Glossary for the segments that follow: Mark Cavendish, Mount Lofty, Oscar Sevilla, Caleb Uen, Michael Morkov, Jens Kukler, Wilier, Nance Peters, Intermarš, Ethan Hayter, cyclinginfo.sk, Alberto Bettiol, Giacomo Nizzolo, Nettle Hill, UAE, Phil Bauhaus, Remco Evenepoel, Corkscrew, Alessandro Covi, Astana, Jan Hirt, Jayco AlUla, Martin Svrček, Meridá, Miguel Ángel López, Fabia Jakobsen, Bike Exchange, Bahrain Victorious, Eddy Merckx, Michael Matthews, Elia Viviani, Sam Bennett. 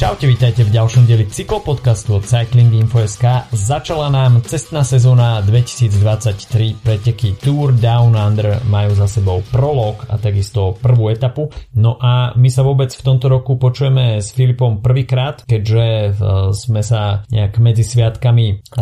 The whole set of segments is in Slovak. Čaute, vítajte v ďalšom dieli cyklopodcastu od cyclinginfo.sk. Začala nám cestná sezóna 2023, preteky Tour Down Under majú za sebou prolog a takisto prvú etapu. No a my sa vôbec v tomto roku počujeme s Filipom prvýkrát, keďže sme sa nejak medzi sviatkami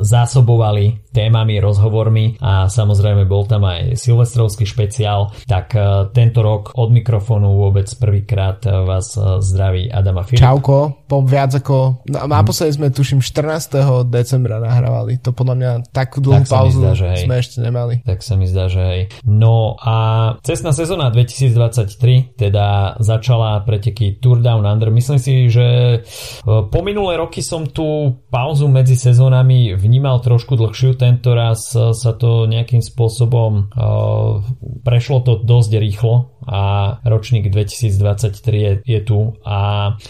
zásobovali témami, rozhovormi a samozrejme bol tam aj silvestrovský špeciál, tak tento rok od mikrofónu vôbec prvýkrát vás zdraví Adam a Filip. Po viac ako... Naposledy sme tuším 14. decembra nahrávali. To podľa mňa takú dlhú pauzu sme ešte nemali. Tak sa mi zdá, že hej. No a cestná sezóna 2023 teda začala preteky Tour Down Under. Myslím si, že po minulé roky som tú pauzu medzi sezónami vnímal trošku dlhšiu. Tento raz sa to nejakým spôsobom prešlo to dosť rýchlo a ročník 2023 je tu. A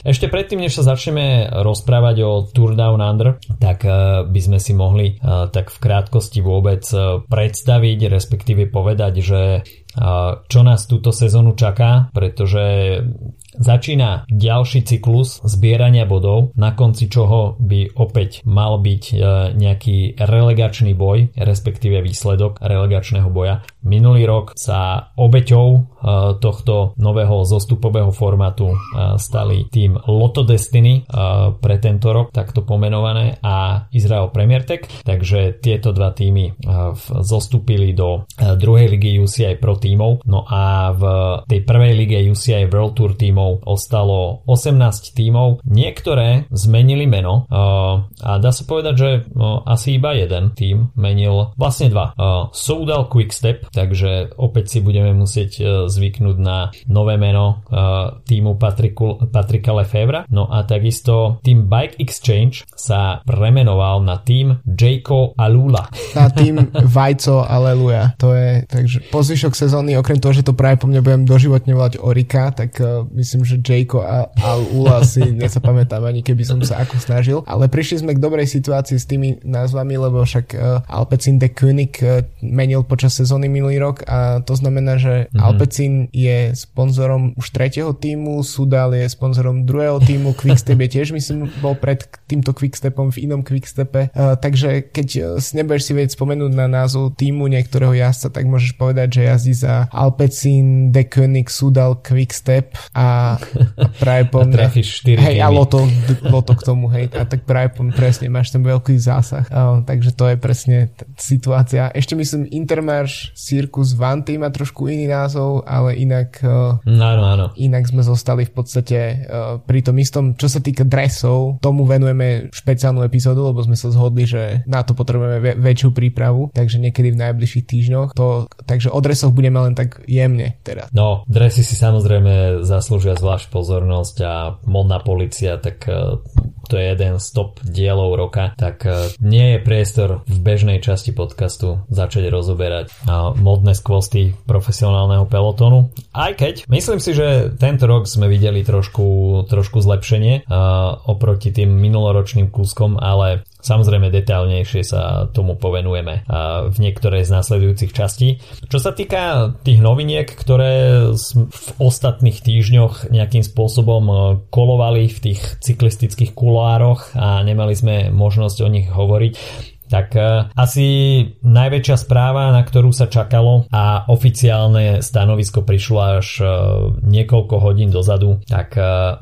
ešte predtým, než sa začneme rozprávať o Tour Down Under, tak by sme si mohli tak v krátkosti vôbec predstaviť, respektíve povedať, že čo nás túto sezónu čaká, pretože začína ďalší cyklus zbierania bodov, na konci čoho by opäť mal byť nejaký relegačný boj, respektíve výsledok relegačného boja. Minulý rok sa obeťou tohto nového zostupového formátu stali tým Loto Destiny pre tento rok, takto pomenované, a Izrael Premier Tech, takže tieto dva týmy zostúpili do druhej ligy UCI Pro tímov. No a v tej prvej lige UCI World Tour tímov ostalo 18 tímov. Niektoré zmenili meno a dá sa povedať, že asi iba jeden tím menil, vlastne dva. Soudal Quickstep, takže opäť si budeme musieť zvyknúť na nové meno tímu Patricka Lefevra. No a takisto tým Bike Exchange sa premenoval na tým Jayco AlUla. Na tým Vajco Aleluja. To je, takže po zvyšok sezóny, okrem toho, že to práve po mne budem doživotne volať Orika, tak myslím, že Jayco AlUla si nezapamätám, ani keby som sa ako snažil. Ale prišli sme k dobrej situácii s tými názvami, lebo však Alpecin de König menil počas sezóny minulý rok a to znamená, že Alpecin je sponzorom už tretieho týmu, Soudal je sponzorom druhého týmu, Quickstep je tiež, myslím, bol pred týmto Quickstepom v inom Quickstepe. Takže keď nebudeš si vedieť spomenúť na názov týmu niektorého jazdca, tak môžeš povedať, že jazdí za Alpecin de König, Soudal Quickstep a práve po mne, hej, a Loto k tomu, hej, a tak práve po mne, presne, máš ten veľký zásah, takže to je presne situácia. Ešte myslím Intermarš, Circus, Vanty má trošku iný názov, ale inak inak sme zostali v podstate pri tom istom. Čo sa týka dresov, tomu venujeme špeciálnu epizódu, lebo sme sa zhodli, že na to potrebujeme väčšiu prípravu, takže niekedy v najbližších týždňoch to, takže o dresoch budeme len tak jemne teda. No, dresy si samozrejme zaslúžia zvlášť pozornosť a modná polícia, tak to je jeden z top dielov roka, tak nie je priestor v bežnej časti podcastu začať rozoberať modné skvosty profesionálneho pelotonu, aj keď myslím si, že tento rok sme videli trošku zlepšenie oproti tým minuloročným kúskom, ale samozrejme detailnejšie sa tomu povenujeme v niektorej z následujúcich častí. Čo sa týka tých noviniek, ktoré v ostatných týždňoch nejakým spôsobom kolovali v tých cyklistických kuloároch a nemali sme možnosť o nich hovoriť, tak asi najväčšia správa, na ktorú sa čakalo a oficiálne stanovisko prišlo až niekoľko hodín dozadu, tak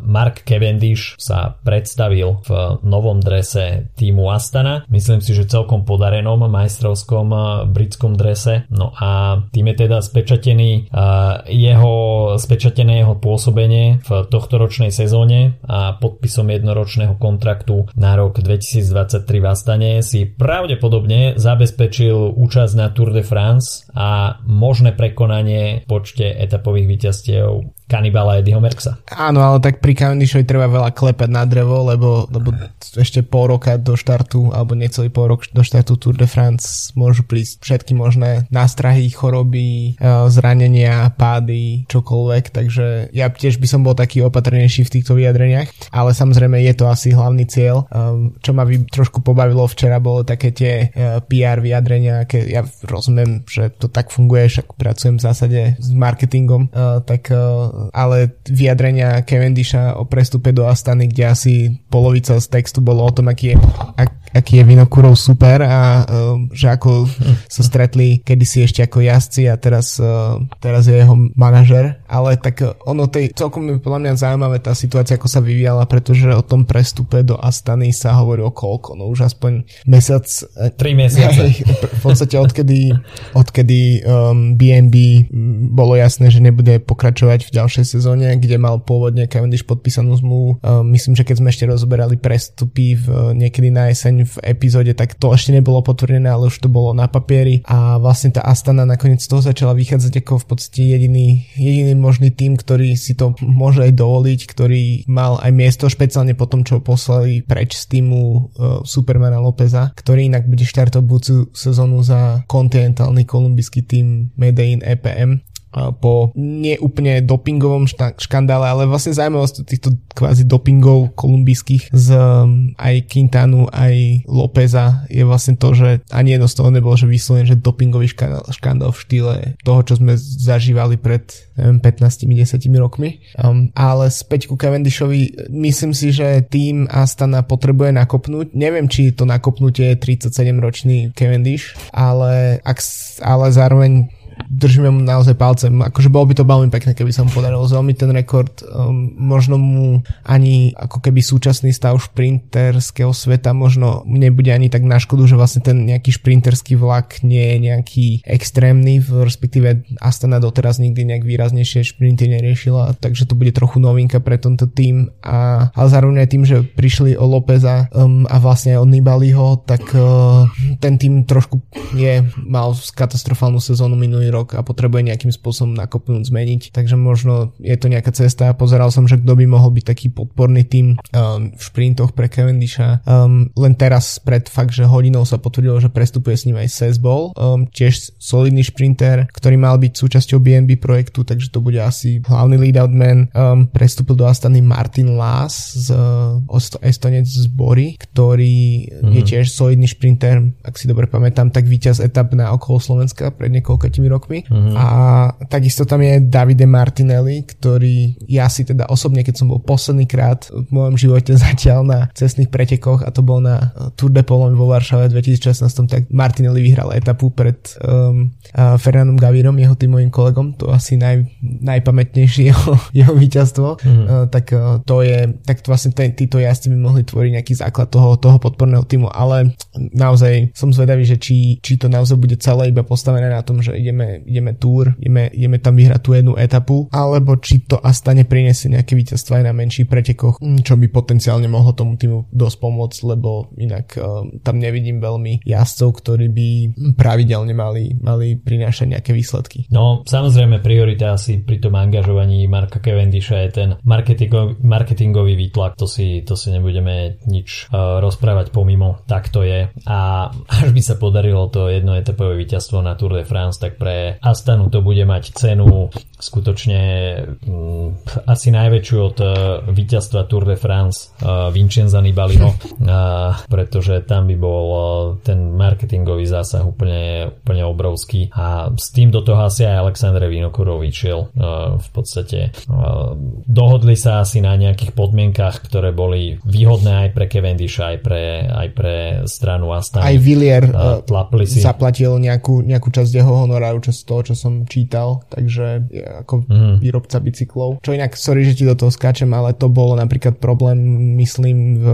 Mark Cavendish sa predstavil v novom drese týmu Astana. Myslím si, že celkom podarenom majstrovskom britskom drese. No a tým je teda spečatené jeho pôsobenie v tohtoročnej sezóne a podpisom jednoročného kontraktu na rok 2023 v Astane si pravdepodobne zabezpečil účasť na Tour de France a možné prekonanie v počte etapových víťazstiev Kanibala Eddyho Merckxa. Áno, ale tak pri Cavendishovi treba veľa klepať na drevo, lebo ešte pol roka do štartu, alebo necelý pol rok do štartu Tour de France môžu prísť všetky možné nástrahy, choroby, zranenia, pády, čokoľvek, takže ja tiež by som bol taký opatrnejší v týchto vyjadreniach, ale samozrejme je to asi hlavný cieľ. Čo ma trošku pobavilo včera, bolo také tie PR vyjadrenia, aké ja rozumiem, že to tak funguje, však pracujem v zásade s marketingom, tak ale vyjadrenia Cavendisha o prestupe do Astany, kde asi polovica z textu bolo o tom, aký je Vinokurov super a že ako sa stretli kedysi ešte ako jazdci a teraz je jeho manažer, ale tak ono celkom podľa mňa zaujímavé tá situácia, ako sa vyvíjala, pretože o tom prestupe do Astany sa hovorí o koľko, no už aspoň mesiac, 3 mesiace. V podstate odkedy BNB bolo jasné, že nebude pokračovať v ďalšej sezóne, kde mal pôvodne Cavendish podpísanú zmluvu. Myslím, že keď sme ešte rozoberali prestupy niekedy na jeseň v epizóde, tak to ešte nebolo potvrdené, ale už to bolo na papieri a vlastne tá Astana nakoniec z toho začala vychádzať ako v podstate jediný možný tým, ktorý si to môže aj dovoliť, ktorý mal aj miesto, špeciálne po tom, čo poslali preč z týmu Supermana Lópeza, ktorý inak bude štartovať budúcu sezónu za kontinentálny kolumbijský tým Medellín EPM po neúplne dopingovom škandále, ale vlastne zaujímavosť týchto kvázi dopingov kolumbijských z aj Quintanu, aj Lópeza je vlastne to, že ani jedno z toho nebolo, že vyslovene, že dopingový škandál v štýle toho, čo sme zažívali pred 15-10 rokmi. Ale späť ku Cavendishovi, myslím si, že tým Astana potrebuje nakopnúť. Neviem, či to nakopnutie je 37-ročný Cavendish, ale zároveň držíme mu naozaj palcem. Akože bolo by to veľmi pekné, keby sa mu podarilo zlomiť ten rekord. Možno mu ani ako keby súčasný stav šprinterského sveta možno nebude ani tak na škodu, že vlastne ten nejaký šprinterský vlak nie je nejaký extrémny, respektíve Astana doteraz nikdy nejak výraznejšie šprinty neriešila, takže to bude trochu novinka pre tento tým. Ale zároveň aj tým, že prišli o Lópeza a vlastne aj od Nibaliho, tak ten tým trošku mal katastrofálnu sezónu minulý rok a potrebuje nejakým spôsobom nakopnúť, zmeniť. Takže možno je to nejaká cesta. Pozeral som, že kto by mohol byť taký podporný tým v šprintoch pre Cavendisha. Len teraz pred fakt, že hodinou sa potvrdilo, že prestupuje s ním aj Sesbol. Tiež solidný šprinter, ktorý mal byť súčasťou BNB projektu, takže to bude asi hlavný lead-out man. Prestúpil do Astany Martin Laas z Estonec z Bory, ktorý je tiež solidný šprinter, ak si dobre pamätám, tak víťaz etap na okolo Slovenska pred niekoľkými rokmi. A takisto tam je Davide Martinelli, ktorý ja si teda osobne, keď som bol posledný krát v mojom živote zatiaľ na cestných pretekoch, a to bol na Tour de Polon vo Varšave 2016, tak Martinelli vyhral etapu pred Fernandom Gavirom, jeho týmovým kolegom, to asi najpamätnejšie jeho víťazstvo. Tak to je, tak to vlastne títo jazdci by mohli tvoriť nejaký základ toho podporného týmu, ale naozaj som zvedavý, že či to naozaj bude celé iba postavené na tom, že ideme túr, ideme tam vyhrať tú jednu etapu, alebo či to Astane priniesie nejaké víťazstvá aj na menších pretekoch, čo by potenciálne mohlo tomu týmu dosť pomôcť, lebo inak tam nevidím veľmi jazdcov, ktorí by pravidelne mali prinášať nejaké výsledky. No, samozrejme priorita asi pri tom angažovaní Marka Cavendisha je ten marketingový výtlak, to si nebudeme nič rozprávať pomimo, tak to je. A až by sa podarilo to jedno etapové víťazstvo na Tour de France, tak pre Astanu to bude mať cenu skutočne asi najväčšiu od víťazstva Tour de France Vincenza Nibaliho, pretože tam by bol ten marketingový zásah úplne obrovský a s tým do toho asi aj Alexandre Vinokurov išiel. V podstate dohodli sa asi na nejakých podmienkach, ktoré boli výhodné aj pre Cavendisha, aj pre stranu Astany. Aj Wilier zaplatil nejakú časť jeho honoráru, čo z toho, čo som čítal, takže ako výrobca bicyklov. Čo inak, sorry, že ti do toho skáčem, ale to bolo napríklad problém, myslím, v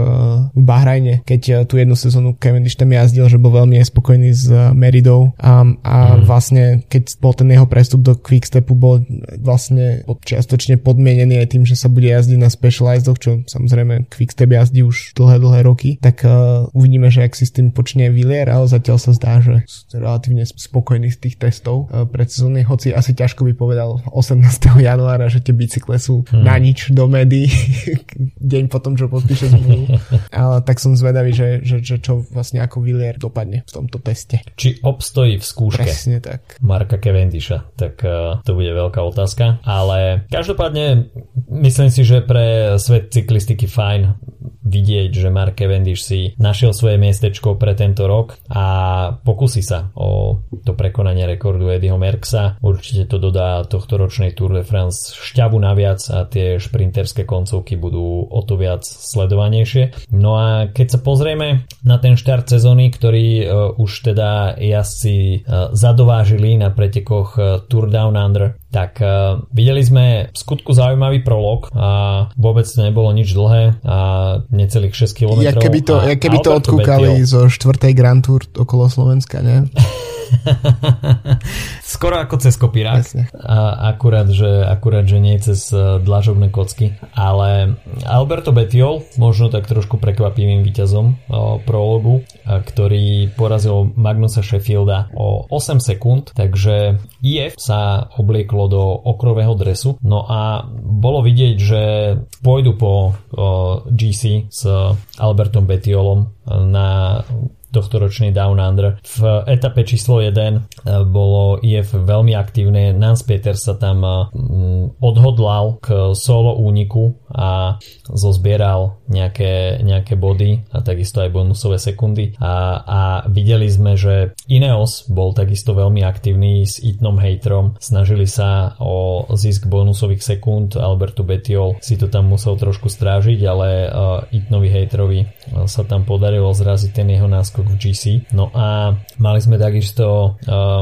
Bahrajne, keď tú jednu sezónu Cavendish tam jazdil, že bol veľmi nespokojný s Meridou a vlastne, keď bol ten jeho prestup do Quickstepu, bol vlastne čiastočne podmienený aj tým, že sa bude jazdiť na Specializedoch, čo samozrejme Quickstep jazdí už dlhé roky, tak uvidíme, že ak si s tým počne Wilier, ale zatiaľ sa zdá, že sú relatívne spokojní z tých testov predsezónnych, hoci asi ťažko by povedal 18. januára, že tie bicykle sú na nič do médií deň potom, čo podpíše zmluvu. Ale tak som zvedavý, že čo vlastne ako Wilier dopadne v tomto teste. Či obstojí v skúške. Presne tak. Marka Cavendisha. Tak to bude veľká otázka. Ale každopádne myslím si, že pre svet cyklistiky fajn vidieť, že Mark Cavendish si našiel svoje miestečko pre tento rok a pokusí sa o to prekonanie rekordu Eddyho Merckxa. Určite to dodá tohto ročnej Tour de France šťavu naviac a tie šprinterské koncovky budú o to viac sledovanejšie. No a keď sa pozrieme na ten štart sezóny, ktorý už teda jazdci zadovážili na pretekoch Tour Down Under, tak videli sme v skutku zaujímavý prolog a vôbec to nebolo nič dlhé a necelých 6 km. Keby to odkúkali zo 4. Grand Tour okolo Slovenska, ne? Skoro ako cez kopírák. Akurát, že nie cez dlažobné kocky. Ale Alberto Bettiol, možno tak trošku prekvapivým víťazom prologu, ktorý porazil Magnusa Sheffielda o 8 sekúnd, takže IF sa oblieklo do okrového dresu. No a bolo vidieť, že pôjdu po GC s Albertom Bettiolom na tohtoročný Down Under. V etape číslo 1 bolo IF veľmi aktívne, Nance Peters sa tam odhodlal k solo úniku a zozbieral nejaké body a takisto aj bonusové sekundy a videli sme, že Ineos bol takisto veľmi aktívny s Ethanom Hayterom, snažili sa o zisk bonusových sekúnd. Alberto Bettiol si to tam musel trošku strážiť, ale Ethanovi Hayterovi sa tam podarilo zraziť ten jeho náskok v GC. No a mali sme takisto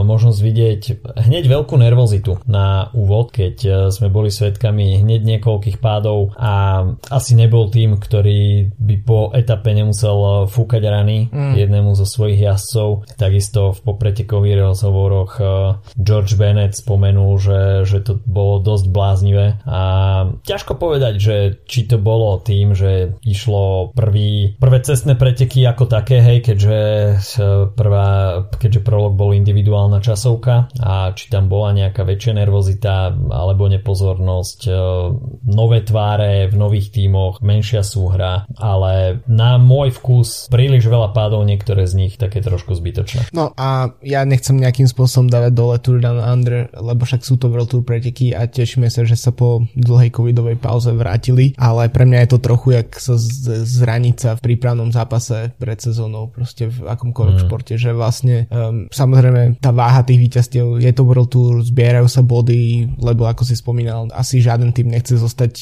možnosť vidieť hneď veľkú nervozitu na úvod, keď sme boli svedkami hneď niekoľkých pádov a asi nebol tým, ktorý by po etape nemusel fúkať rany jednému zo svojich jazdcov. Takisto v popretekových rozhovoroch George Bennett spomenul, že to bolo dosť bláznivé a ťažko povedať, že či to bolo tým, že išlo prvé cestné preteky ako také, hej, keďže prolog bol individuálna časovka a či tam bola nejaká väčšia nervozita alebo nepozornosť, nové tváre v nových tímoch, menšia súhra, ale na môj vkus príliš veľa pádov, niektoré z nich také trošku zbytočné. No a ja nechcem nejakým spôsobom dávať dole Tour Down Under, lebo však sú to World Tour preteky a tešíme sa, že sa po dlhej covidovej pauze vrátili, ale pre mňa je to trochu jak sa zranica v prípravnom zápase pred sezónou, proste v akomkoľvek športe, že vlastne samozrejme tá váha tých víťazstiev, je to World Tour, zbierajú sa body, lebo ako si spomínal, asi žiaden tým nechce zostať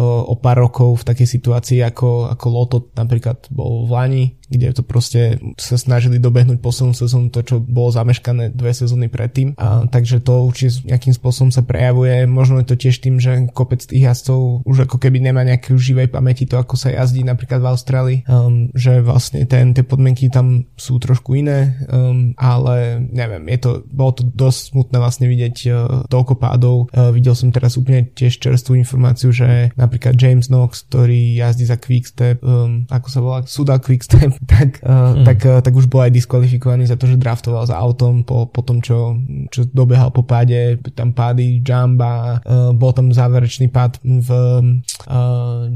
o pár rokov v takej situácii ako Loto napríklad bol v Lani, kde to proste sa snažili dobehnúť poslednú sezónu, to čo bolo zameškané 2 sezóny predtým. A takže to určite nejakým spôsobom sa prejavuje. Možno je to tiež tým, že kopec tých jazdcov už ako keby nemá nejaké živej pamäti to, ako sa jazdí napríklad v Austrálii, že vlastne tie podmienky tam sú trošku iné, ale neviem, bolo to dosť smutné vlastne vidieť toľko pádov. Videl som teraz úplne tiež čerstvú informáciu, že napríklad James Knox, ktorý jazdí za Quickstep, ako sa volá, Soudal Quickstep, tak už bol aj diskvalifikovaný za to, že draftoval za autom po tom, čo dobehal po páde, tam pády Jamba, bol tam záverečný pád v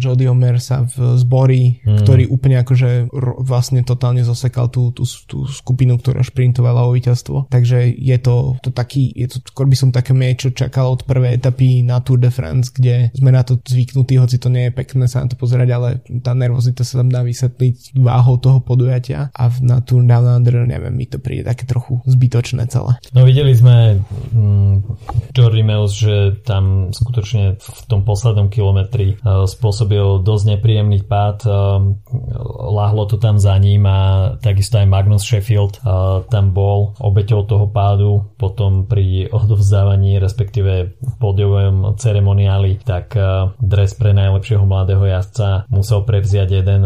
Jodyho Mersa v zbori, ktorý úplne akože vlastne totálne zosekal tú skupinu, ktorá šprintovala o víťazstvo. Takže je to skôr by som také niečo čakal od prvej etapy na Tour de France, kde sme na to zvyknutí, hoci to nie je pekné sa na to pozerať, ale tá nervozita sa tam dá vysvetliť váhou toho podujatia a na Tour Down Under, neviem, mi to príde také trochu zbytočné celé. No videli sme Jordi Meus, že tam skutočne v tom poslednom kilometri spôsobil dosť nepríjemný pád, lahlo to tam za ním a takisto aj Magnus Sheffield tam bol obeťou toho pádu, potom pri odovzdávaní, respektíve pódiovom ceremoniáli, tak dres pre najlepšieho mladého jazdca musel prevziať jeden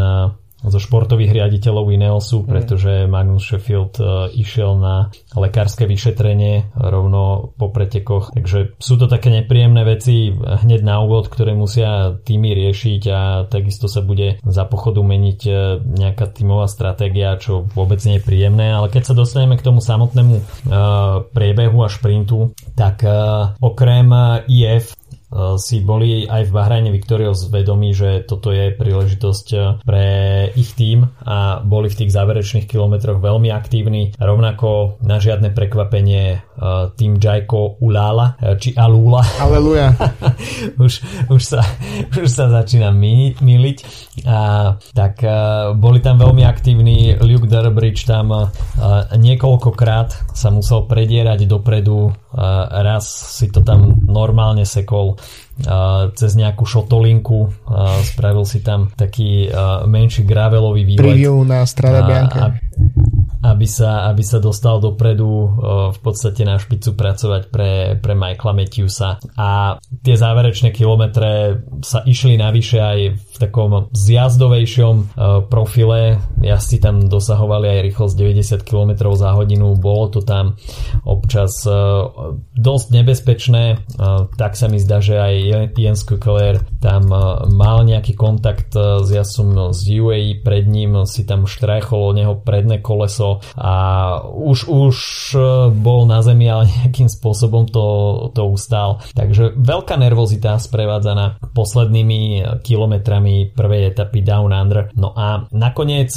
zo športových riaditeľov Ineosu, pretože Magnus Sheffield išiel na lekárske vyšetrenie rovno po pretekoch. Takže sú to také nepríjemné veci hneď na úvod, ktoré musia týmy riešiť a takisto sa bude za pochodu meniť nejaká tímová stratégia, čo vôbec nie je príjemné. Ale keď sa dostaneme k tomu samotnému priebehu a šprintu, tak okrem IF si boli aj v Bahrajne Victorious vedomí, že toto je príležitosť pre ich tím a boli v tých záverečných kilometroch veľmi aktívni. Rovnako na žiadne prekvapenie tím Jayco AlUla. Aleluja. už sa začína miliť. A tak boli tam veľmi aktívni. Luke Durbridge tam niekoľkokrát sa musel predierať dopredu. Raz si to tam normálne sekol cez nejakú šotolinku, spravil si tam taký menší gravelový výlet. Preview na Strada Bianca. Aby sa dostal dopredu v podstate na špicu pracovať pre Michaela Matthewsa. A tie záverečné kilometre sa išli navyše aj v takom zjazdovejšom profile. Jazdci tam dosahovali aj rýchlosť 90 km za hodinu. Bolo to tam občas dosť nebezpečné. Tak sa mi zdá, že aj Jens Kukler tam mal nejaký kontakt s jazdcom z UAE. Pred ním si tam štrajchol od neho predné koleso a už bol na zemi, ale nejakým spôsobom to ustal. Takže veľká nervozita sprevádzaná poslednými kilometrami prvej etapy Down Under. No a nakoniec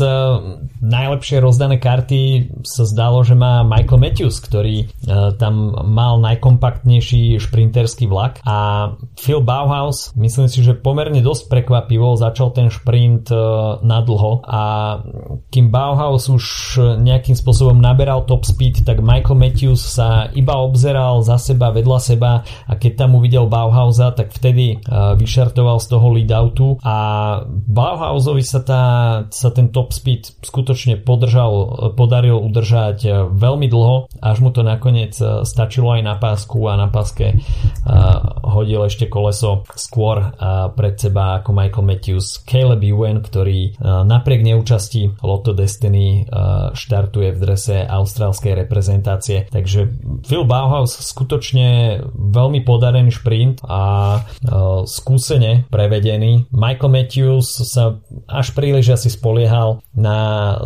najlepšie rozdané karty sa zdalo, že má Michael Matthews, ktorý tam mal najkompaktnejší šprinterský vlak, a Phil Bauhaus, myslím si, že pomerne dosť prekvapivo začal ten šprint nadlho, a kým Bauhaus už nejakým spôsobom naberal top speed, tak Michael Matthews sa iba obzeral za seba, vedľa seba, a keď tam uvidel Bauhausa, tak vtedy vyšartoval z toho leadoutu a Bauhausovi sa ten top speed skutočne podaril udržať veľmi dlho, až mu to nakoniec stačilo aj na pásku, a na páske hodil ešte koleso skôr pred seba ako Michael Matthews. Caleb Uen, ktorý napriek neúčasti Loto Destiny štartuje v drese austrálskej reprezentácie. Takže Phil Bauhaus skutočne veľmi podarený šprint a skúsene prevedený. Michael Matthews sa až príliš asi spoliehal na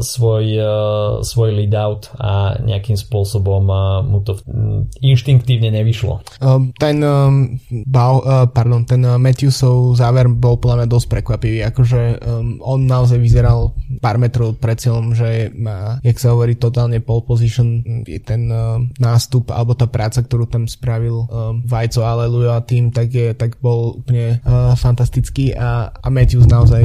svoj leadout a nejakým spôsobom mu to inštinktívne nevyšlo. Ten Matthewsov záver bol podľa mňa dosť prekvapivý. Akože on naozaj vyzeral pár metrov pred cieľom, že má, jak sa hovorí, totálne pole position. Je ten nástup alebo tá práca, ktorú tam spravil Jayco AlUla a tým, tak bol úplne fantastický, a Matthews naozaj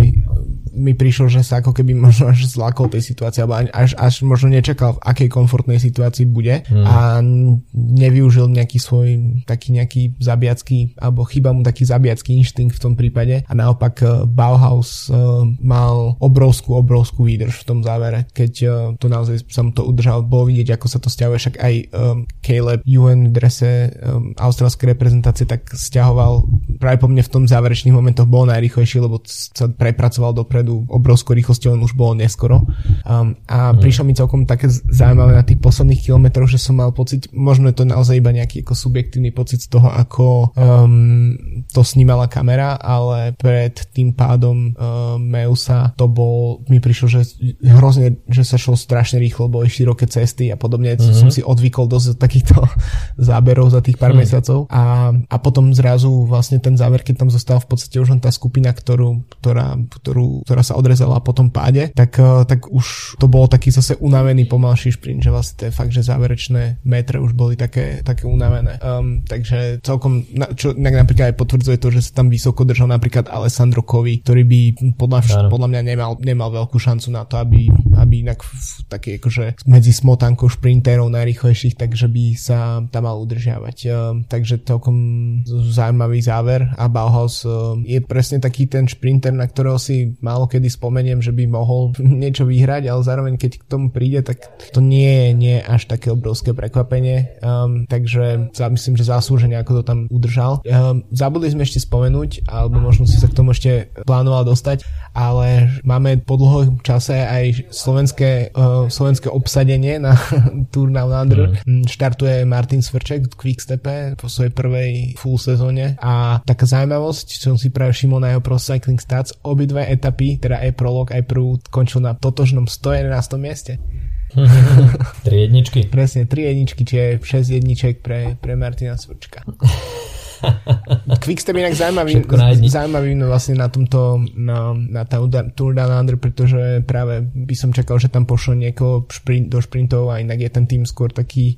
mi prišlo, že sa ako keby možno až zlákol tej situácie, alebo až možno nečakal, v akej komfortnej situácii bude, a nevyužil nejaký svoj taký nejaký zabiacký, alebo chýba mu taký zabiacký inštinkt v tom prípade, a naopak Bauhaus mal obrovskú výdrž v tom závere, keď to naozaj sa mu to udržal, bolo vidieť, ako sa to stiahuje, však aj Caleb Ewan v drese austrálskej reprezentácie tak stiahoval, práve po mne v tom záverečných momentoch bol najrýchlejší, lebo sa prepracoval dopredu obrovskou rýchlosťou, on už bolo neskoro. A prišlo mi celkom také zaujímavé na tých posledných kilometroch, že som mal pocit, možno je to naozaj iba nejaký ako subjektívny pocit z toho, ako to snímala kamera, ale pred tým pádom Meusa to bol, mi prišlo, že hrozne, že sa šlo strašne rýchlo, boli široké cesty a podobne. Som si odvykol dosť od takýchto záberov za tých pár mesiacov, a potom zrazu vlastne ten záver, keď tam zostala v podstate už len tá skupina, ktorá sa odrezala po tom páde, tak už to bolo taký zase unavený pomalší šprint, že vlastne to je fakt, že záverečné metre už boli také unavené. Takže celkom, čo napríklad aj potvrdzuje to, že sa tam vysoko držal napríklad Alessandro Covi, ktorý by podľa mňa nemal veľkú šancu na to, aby inak taký akože medzi smotankou šprinterov najrýchlejších, takže by sa tam mal udržiavať. Takže celkom zaujímavý záver, a Bauhaus je presne taký ten šprinter, na ktorého si málo kedy spomeniem, že by mohol niečo vyhrať, ale zároveň keď k tomu príde, tak to nie je až také obrovské prekvapenie. Takže myslím, že záslužene ako to tam udržal. Zabudli sme ešte spomenúť, alebo možno si sa k tomu ešte plánoval dostať, ale máme po dlhom čase aj slovenské obsadenie na Tour Down Under. Štartuje Martin Svrček v Quickstepe po svojej prvej full sezóne, a taká zaujímavosť, čo som si práve všimol na jeho Pro Cycling Stats, obidve etapy, teda aj prolog, aj prvú, končil na totožnom 111. mieste. 3 jedničky. Presne, 3 jedničky, čiže 6 jedniček pre Martina Svrčka. Quickstep je inak zaujímavý vlastne na tomto na Tour Down Under, pretože práve by som čakal, že tam pošlo niekoho do šprintov a inak je ten tým skôr taký,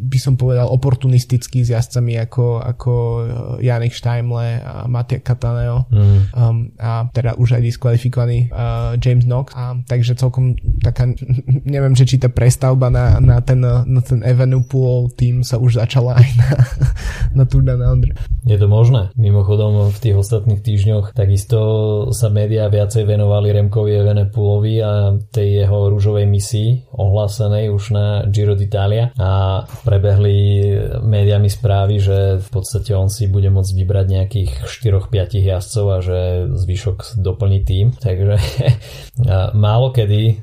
by som povedal, oportunistický s jazdcami ako Janik Štajmle a Mattia Cataneo a teda už aj diskvalifikovaný James Knox, a takže celkom taká, neviem, že či tá prestavba na ten Evenepoel tým sa už začala aj na Tour Down Under. Je to možné. Mimochodom v tých ostatných týždňoch takisto sa médiá viacej venovali Remkovi Evenepoelovi a tej jeho rúžovej misii ohlásenej už na Giro d'Italia, a prebehli médiami správy, že v podstate on si bude môcť vybrať nejakých 4-5 jazdcov a že zvyšok doplní tým, takže málo kedy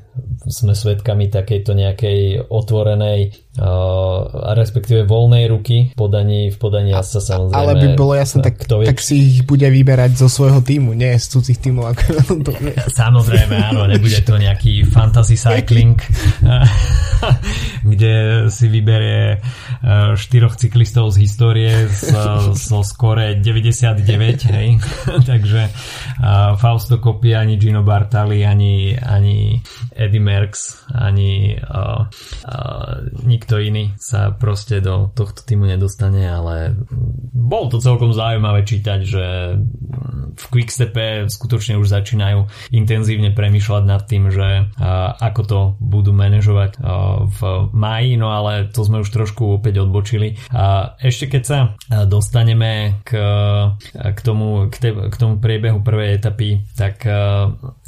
sme svedkami takejto nejakej otvorenej respektíve voľnej ruky v podaní jazdca, samozrejme. Ale by bolo jasné, tak si ich bude vyberať zo svojho týmu, nie z cudzých týmov. Samozrejme, áno, nebude to nejaký fantasy cycling kde si vyberie 4 cyklistov z histórie zo skore 99, hej. Takže Fausto Coppi, ani Gino Bartali, ani Eddy Merckx, ani nikto iný sa proste do tohto týmu nedostane, ale bol to celkom zaujímavé čítať, že v Quickstepe skutočne už začínajú intenzívne premýšľať nad tým, že ako to budú manažovať v máji, no ale to sme už trošku opäť odbočili. A ešte keď sa dostaneme k tomu priebehu prvej etapy, tak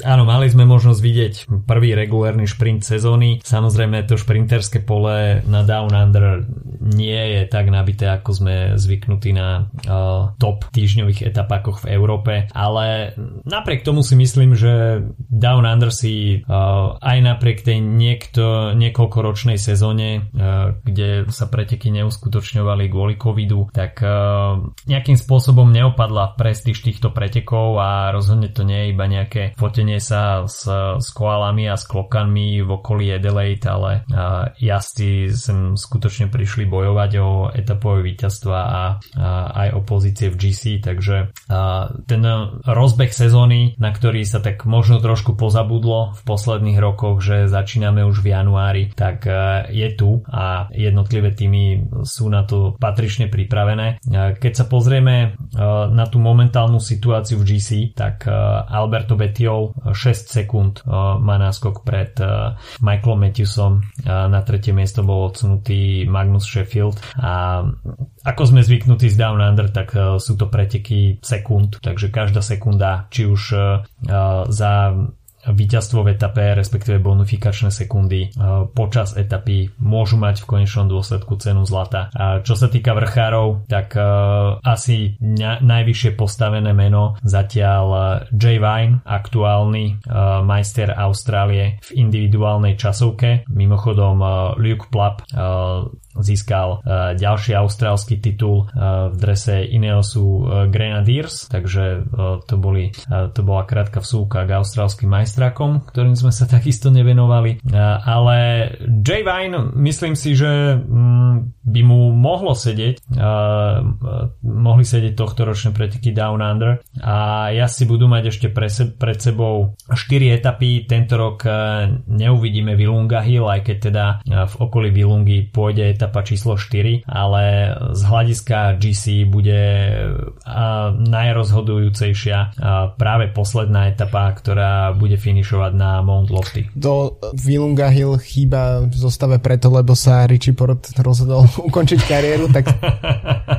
áno, mali sme možnosť vidieť prvý regulárny šprint sezóny. Samozrejme to šprinterské pole na Down Under nie je tak nabité, ako sme zvyknutí na top týždňových etapách v Európe, ale napriek tomu si myslím, že Down Under si aj napriek tej niekoľkoročnej sezóne, kde sa preteky neuskutočňovali kvôli covidu, tak nejakým spôsobom neopadla prestíž týchto pretekov a rozhodne to nie je iba nejaké fotenie sa s koalami a s klokanmi v okolí Adelaide, ale jazdci sem skutočne prišli bojovať o etapové víťazstva a aj o pozície v GC, takže ten rozbeh sezóny, na ktorý sa tak možno trošku pozabudlo v posledných rokoch, že začíname už v januári, tak je tu a jednotlivé týmy sú na to patrične pripravené. Keď sa pozrieme na tú momentálnu situáciu v GC, tak Alberto Bettiol 6 sekúnd má náskok pred Michaelom Matthewsom, na tretie miesto bol odsunutý Magnus Sheffield, a ako sme zvyknutí z Down Under, tak sú to preteky sekúnd, takže každá sekunda, či už za víťazstvo v etape, respektíve bonifikačné sekundy počas etapy, môžu mať v konečnom dôsledku cenu zlata. A čo sa týka vrchárov, tak asi najvyššie postavené meno zatiaľ Jay Vine, aktuálny majster Austrálie v individuálnej časovke. Mimochodom Luke Plapp získal ďalší austrálsky titul v drese Ineosu Grenadiers, takže to bola krátka vsúka k austrálskym majstrákom, ktorým sme sa takisto nevenovali, ale Jay Vine, myslím si, že by mu mohli sedieť tohtoročné preteky Down Under, a jazdci budú mať ešte pred sebou 4 etapy. Tento rok neuvidíme Willunga Hill, aj keď teda v okolí Willungy pôjde etapa číslo 4, ale z hľadiska GC bude najrozhodujúcejšia práve posledná etapa, ktorá bude finišovať na Mount Lofty. Do Willunga Hill chýba v zostave preto, lebo sa Richie Port rozhodol ukončiť kariéru, tak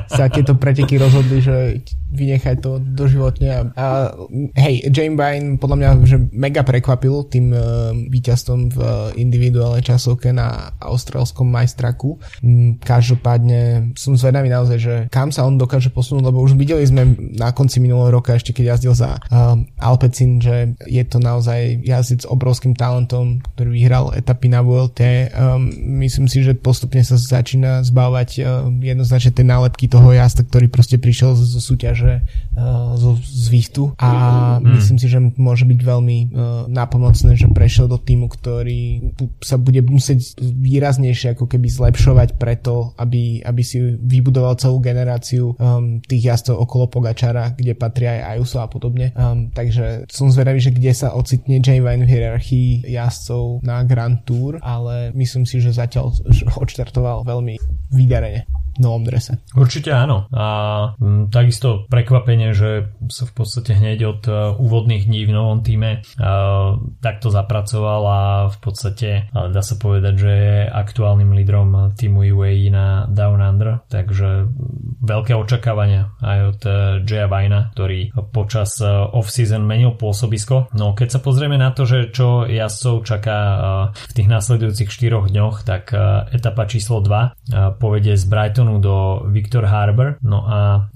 sa tieto preteky rozhodli, že vynechať to doživotne. A hej, James Vine podľa mňa že mega prekvapil tým víťazstvom v individuálnej časovke na austrálskom majstraku. Každopádne som zvedavý naozaj, že kam sa on dokáže posunúť, lebo už videli sme na konci minulého roka, ešte keď jazdil za Alpecin, že je to naozaj jazdec s obrovským talentom, ktorý vyhral etapy na Vuelte. Myslím si, že postupne sa začína zbávať jednoznačne tej nálepky toho jazdca, ktorý proste prišiel zo súťaže akože z Výchtu a myslím si, že môže byť veľmi nápomocné, že prešiel do týmu, ktorý sa bude musieť výraznejšie ako keby zlepšovať preto, aby si vybudoval celú generáciu tých jazdcov okolo Pogačara, kde patria aj Ayuso a podobne. Takže som zvedavý, že kde sa ocitne Jay Vine v hierarchii jazdcov na Grand Tour, ale myslím si, že zatiaľ odštartoval veľmi výdarene v novom drese. Určite áno. A takisto prekvapenie, že sa v podstate hneď od úvodných dní v novom týme takto zapracoval a v podstate dá sa povedať, že je aktuálnym lídrom týmu UAE na Down Under, takže veľké očakávania aj od Jaya Vina, ktorý počas off-season menil pôsobisko. No keď sa pozrieme na to, že čo jazdcov čaká v tých nasledujúcich 4 dňoch, tak etapa číslo 2 povede z Brighton do Victor Harbor, no a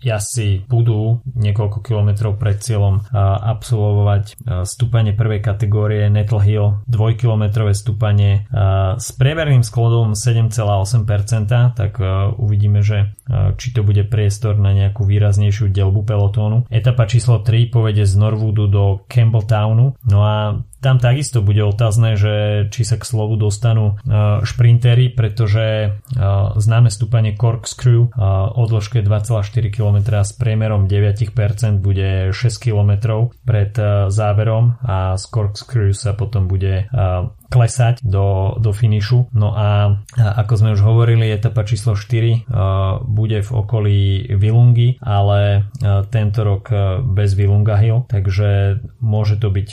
jazdci budú niekoľko kilometrov pred cieľom absolvovať stúpanie prvej kategórie Nettle Hill, 2-kilometrové stúpanie s priemerným skladom 7,8%, tak uvidíme, že či to bude priestor na nejakú výraznejšiu delbu pelotónu. Etapa číslo 3 povede z Norwoodu do Campbelltownu, no a tam takisto bude otázne, že či sa k slovu dostanú šprintery, pretože známe stúpanie Corkscrew o dĺžke 2,4 km s priemerom 9% bude 6 km pred záverom a z Corkscrew sa potom bude klesať do finišu. No a ako sme už hovorili, etapa číslo 4 bude v okolí Willungy, ale tento rok bez Willunga Hill, takže môže to byť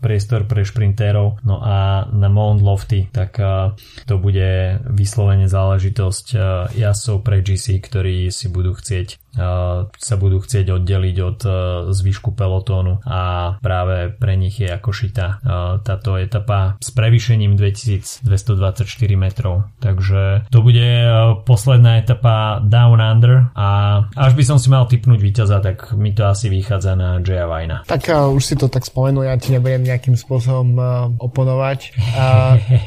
priestor pre šprintérov. No a na Mount Lofty, tak to bude vyslovene záležitosť jazdcov pre GC, ktorí sa budú chcieť oddeliť od zvýšku pelotónu a práve pre nich je ako šita táto etapa s prevýšením 2224 metrov. Takže to bude posledná etapa Down Under a až by som si mal tipnúť víťaza, tak mi to asi vychádza na Jaya Vina. Tak už si to tak spomenul, ja ti nebudem nejakým spôsobom oponovať,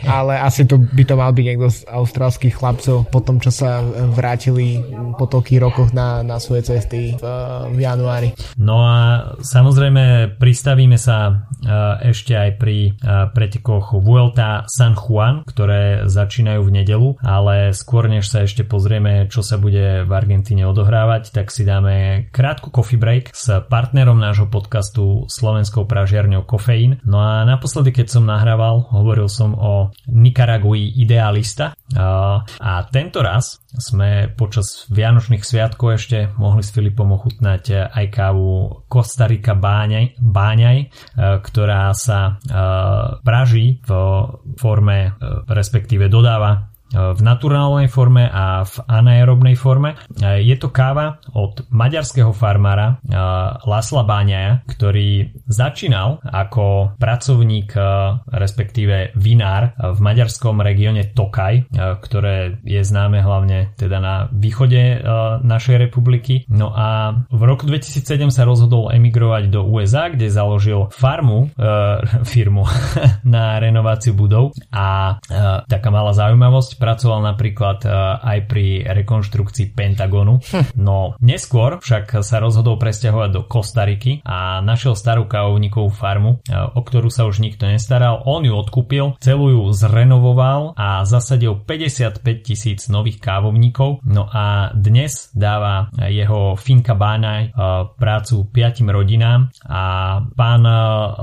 ale asi by to mal byť niekto z austrálskych chlapcov po tom, čo sa vrátili po toľkých rokoch na svoje cesty v januári. No a samozrejme pristavíme sa ešte aj pri pretekoch Vuelta San Juan, ktoré začínajú v nedeľu, ale skôr než sa ešte pozrieme, čo sa bude v Argentíne odohrávať, tak si dáme krátku coffee break s partnerom nášho podcastu slovenskou pražiarňou Kofeín. No a naposledy, keď som nahrával, hovoril som o Nikaragui Idealista a tento raz sme počas vianočných sviatkov ešte mohli s Filipom ochutnať aj kávu Kostarika Báňaj, ktorá sa praží v forme, respektíve dodáva v naturálnej forme a v anaerobnej forme. Je to káva od maďarského farmára Lászla Bányaja, ktorý začínal ako pracovník, respektíve vinár v maďarskom regióne Tokaj, ktoré je známe hlavne teda na východe našej republiky. No a v roku 2007 sa rozhodol emigrovať do USA, kde založil firmu na renováciu budov a taká malá zaujímavosť, pracoval napríklad aj pri rekonštrukcii Pentagonu. No neskôr však sa rozhodol presťahovať do Kostariky a našiel starú kávovníkovú farmu, o ktorú sa už nikto nestaral. On ju odkúpil, celú ju zrenovoval a zasadil 55,000 nových kávovníkov. No a dnes dáva jeho Finka Bánaj prácu 5 rodinám a pán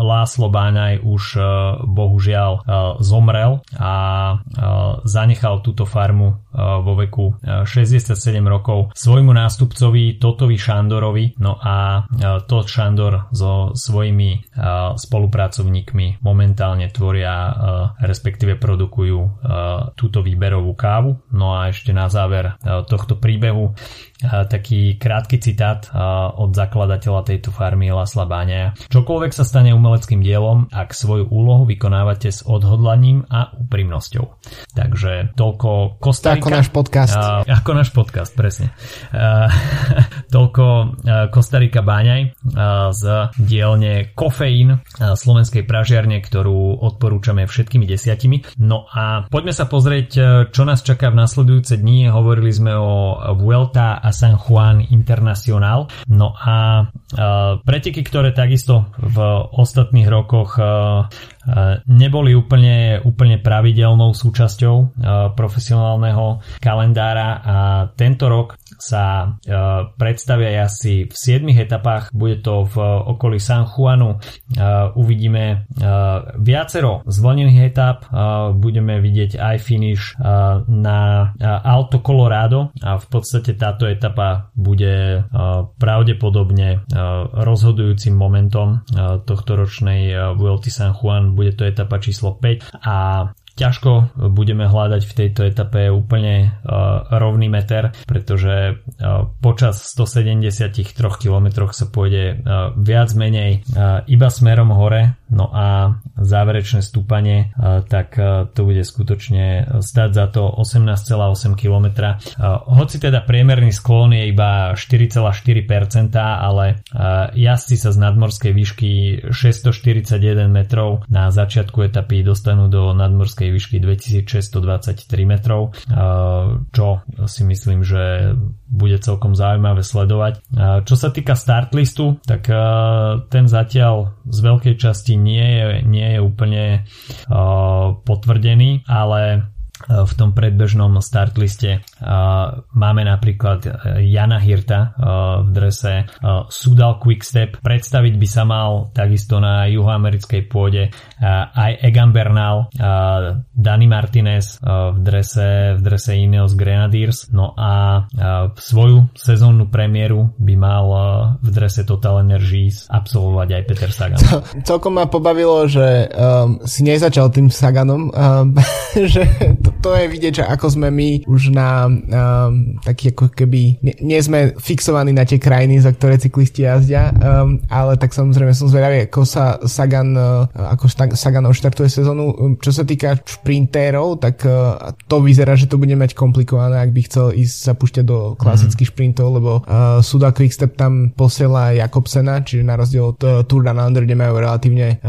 Lászlo Bánaj už bohužiaľ zomrel a zanechal túto farmu vo veku 67 rokov svojmu nástupcovi Totovi Šandorovi, no a Tóth Sándor so svojimi spolupracovníkmi momentálne tvoria, respektíve produkujú túto výberovú kávu. No a ešte na záver tohto príbehu taký krátky citát od zakladateľa tejto farmy Lászla Bányaja. Čokoľvek sa stane umeleckým dielom, ak svoju úlohu vykonávate s odhodlaním a úprimnosťou. Takže toľko Kostarika Ako náš podcast. Ako náš podcast, presne. Toľko Kostarika Báňaj z dielne Kofeín slovenskej pražiarne, ktorú odporúčame všetkými 10. No a poďme sa pozrieť, čo nás čaká v nasledujúce dni. Hovorili sme o Vuelta a San Juan Internacional. No a preteky, ktoré takisto v ostatných rokoch neboli úplne pravidelnou súčasťou profesionálneho kalendára a tento rok sa predstavia asi v 7 etapách. Bude to v okolí San Juanu. Uvidíme viacero zvlnených etap. Budeme vidieť aj finish na Alto Colorado a v podstate táto etapa bude pravdepodobne rozhodujúcim momentom tohtoročnej Vuelty San Juan. Bude to etapa číslo 5 a ťažko budeme hľadať v tejto etape úplne rovný meter, pretože počas 173 km sa pôjde viac menej iba smerom hore, no a záverečné stúpanie tak to bude skutočne stať za to 18,8 km. Hoci teda priemerný sklon je iba 4,4%, ale jazdci sa z nadmorskej výšky 641 metrov na začiatku etapy dostanú do nadmorskej výšky 2623 metrov, čo si myslím, že bude celkom zaujímavé sledovať. Čo sa týka start listu, tak ten zatiaľ z veľkej časti nie je úplne potvrdený, ale v tom predbežnom startliste máme napríklad Jana Hirta v drese Soudal Quickstep. Predstaviť by sa mal takisto na juhoamerickej pôde aj Egan Bernal, Dani Martinez v drese Ineos Grenadiers. No a svoju sezónnu premiéru by mal v drese Total Energies absolvovať aj Peter Sagan. Celkom ma pobavilo, že si nezačal tým Saganom, že to je vidieť, že ako sme my už na taký ako keby nie sme fixovaní na tie krajiny, za ktoré cyklisti jazdia, ale tak samozrejme som zvedavý, ako sa Sagan odštartuje sezónu. Čo sa týka šprintérov, tak to vyzerá, že to bude mať komplikované, ak by chcel ísť sa púšťať do klasických šprintov, lebo Soudal Quickstep tam posiela Jakobsena, čiže na rozdiel od Tour Down Under, kde majú relatívne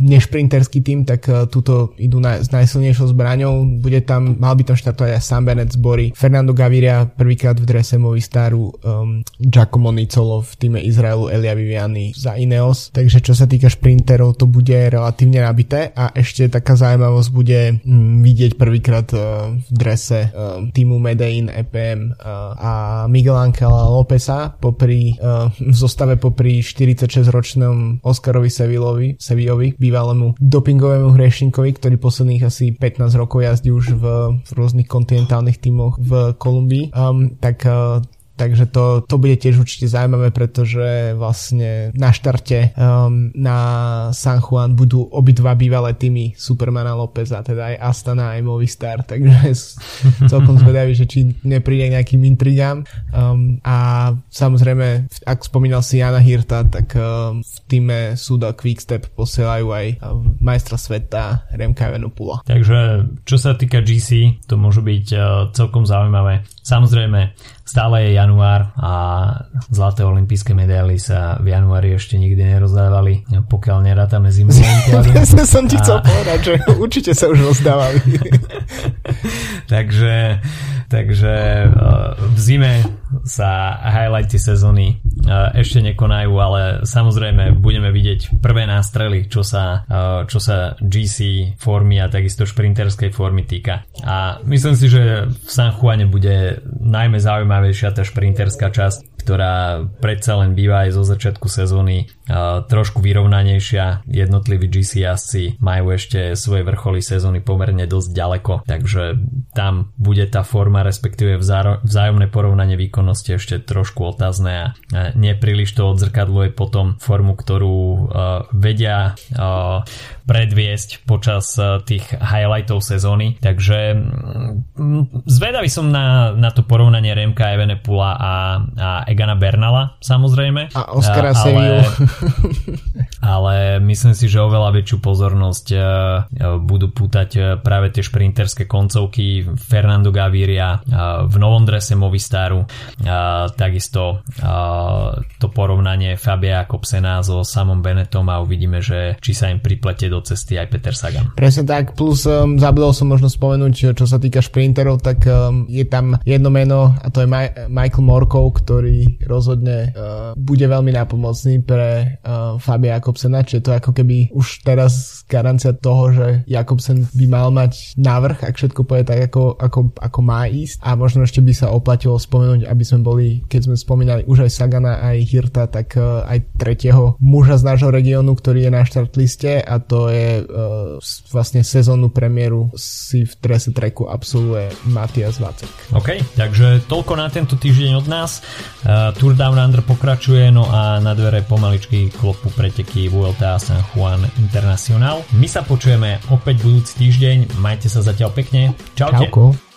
nešprinterský tým, tak tuto idú s najsilnejšou zbraňou. Mal by tam štartovať aj Sam Bennett z Bory, Fernando Gaviria prvýkrát v drese Movistaru, Giacomo Nizzolo v týme Izraelu, Elia Viviani za Ineos, takže čo sa týka šprinterov, to bude relatívne nabité a ešte taká zaujímavosť bude vidieť prvýkrát v drese týmu Medellín EPM a Miguel Ángela Lópeza v zostave popri 46-ročnom Oscarovi Sevillovi, bývalému dopingovému hriešníkovi, ktorý posledných asi 15 rokov jazdí už v rôznych kontinentálnych tímoch v Kolumbii, takže to bude tiež určite zaujímavé, pretože vlastne na štarte na San Juan budú obidva bývalé týmy Supermana Lópeza, teda aj Astana, aj Movistar, takže celkom zvedavý, že či nepríde k nejakým intrigám. A samozrejme, ak spomínal si Jana Hirta, tak v týme Soudal Quickstep posielajú aj majstra sveta Remca Evenepoela. Takže čo sa týka GC, to môže byť celkom zaujímavé. Samozrejme, stále je január a zlaté olympijské medaily sa v januári ešte nikdy nerozdávali, pokiaľ nerátame zimnú olympiádu. Ja som ti chcel povedať, že určite sa už rozdávali. Takže v zime sa highlighty sezóny ešte nekonajú, ale samozrejme budeme vidieť prvé nástrely, čo sa GC formy a takisto šprinterskej formy týka. A myslím si, že v San Juane bude najmä zaujímavejšia tá šprinterská časť, ktorá predsa len býva aj zo začiatku sezóny trošku vyrovnanejšia. Jednotliví GC jazdci majú ešte svoje vrcholy sezóny pomerne dosť ďaleko, takže tam bude tá forma, respektíve vzájomné porovnanie výkonnosti ešte trošku otázne a nepríliš to odzrkadluje potom formu, ktorú vedia predviesť počas tých highlightov sezóny. Takže zvedavý som na to porovnanie Remca Evenepoela a Egana Bernala, samozrejme. A Oscara Sevillu. ale myslím si, že oveľa väčšiu pozornosť budú pútať práve tie šprinterské koncovky Fernando Gaviria v novom drese Movistaru, takisto to porovnanie Fabia Jakobsena so Samom Bennettom a uvidíme, že či sa im priplete do cesty aj Peter Sagan. Presne tak, plus zabudol som možno spomenúť, čo sa týka šprinterov, tak je tam jedno meno a to je Michael Morkov, ktorý rozhodne bude veľmi nápomocný pre Fabia Jakobsena, čiže to ako keby už teraz garancia toho, že Jakobsen by mal mať návrh, ak všetko povie tak, ako má ísť, a možno ešte by sa oplatilo spomenúť, aby sme boli, keď sme spomínali už aj Sagana, aj Hirta, tak aj tretieho muža z nášho regiónu, ktorý je na štartliste, a to je vlastne sezónnu premiéru si v trese treku absolvuje Matias Vacek. OK, takže toľko na tento týždeň od nás. Tour Down Under pokračuje, no a na dvere pomaličky klopu preteky Vuelta San Juan Internacional. My sa počujeme opäť budúci týždeň. Majte sa zatiaľ pekne. Čaute. Čauko.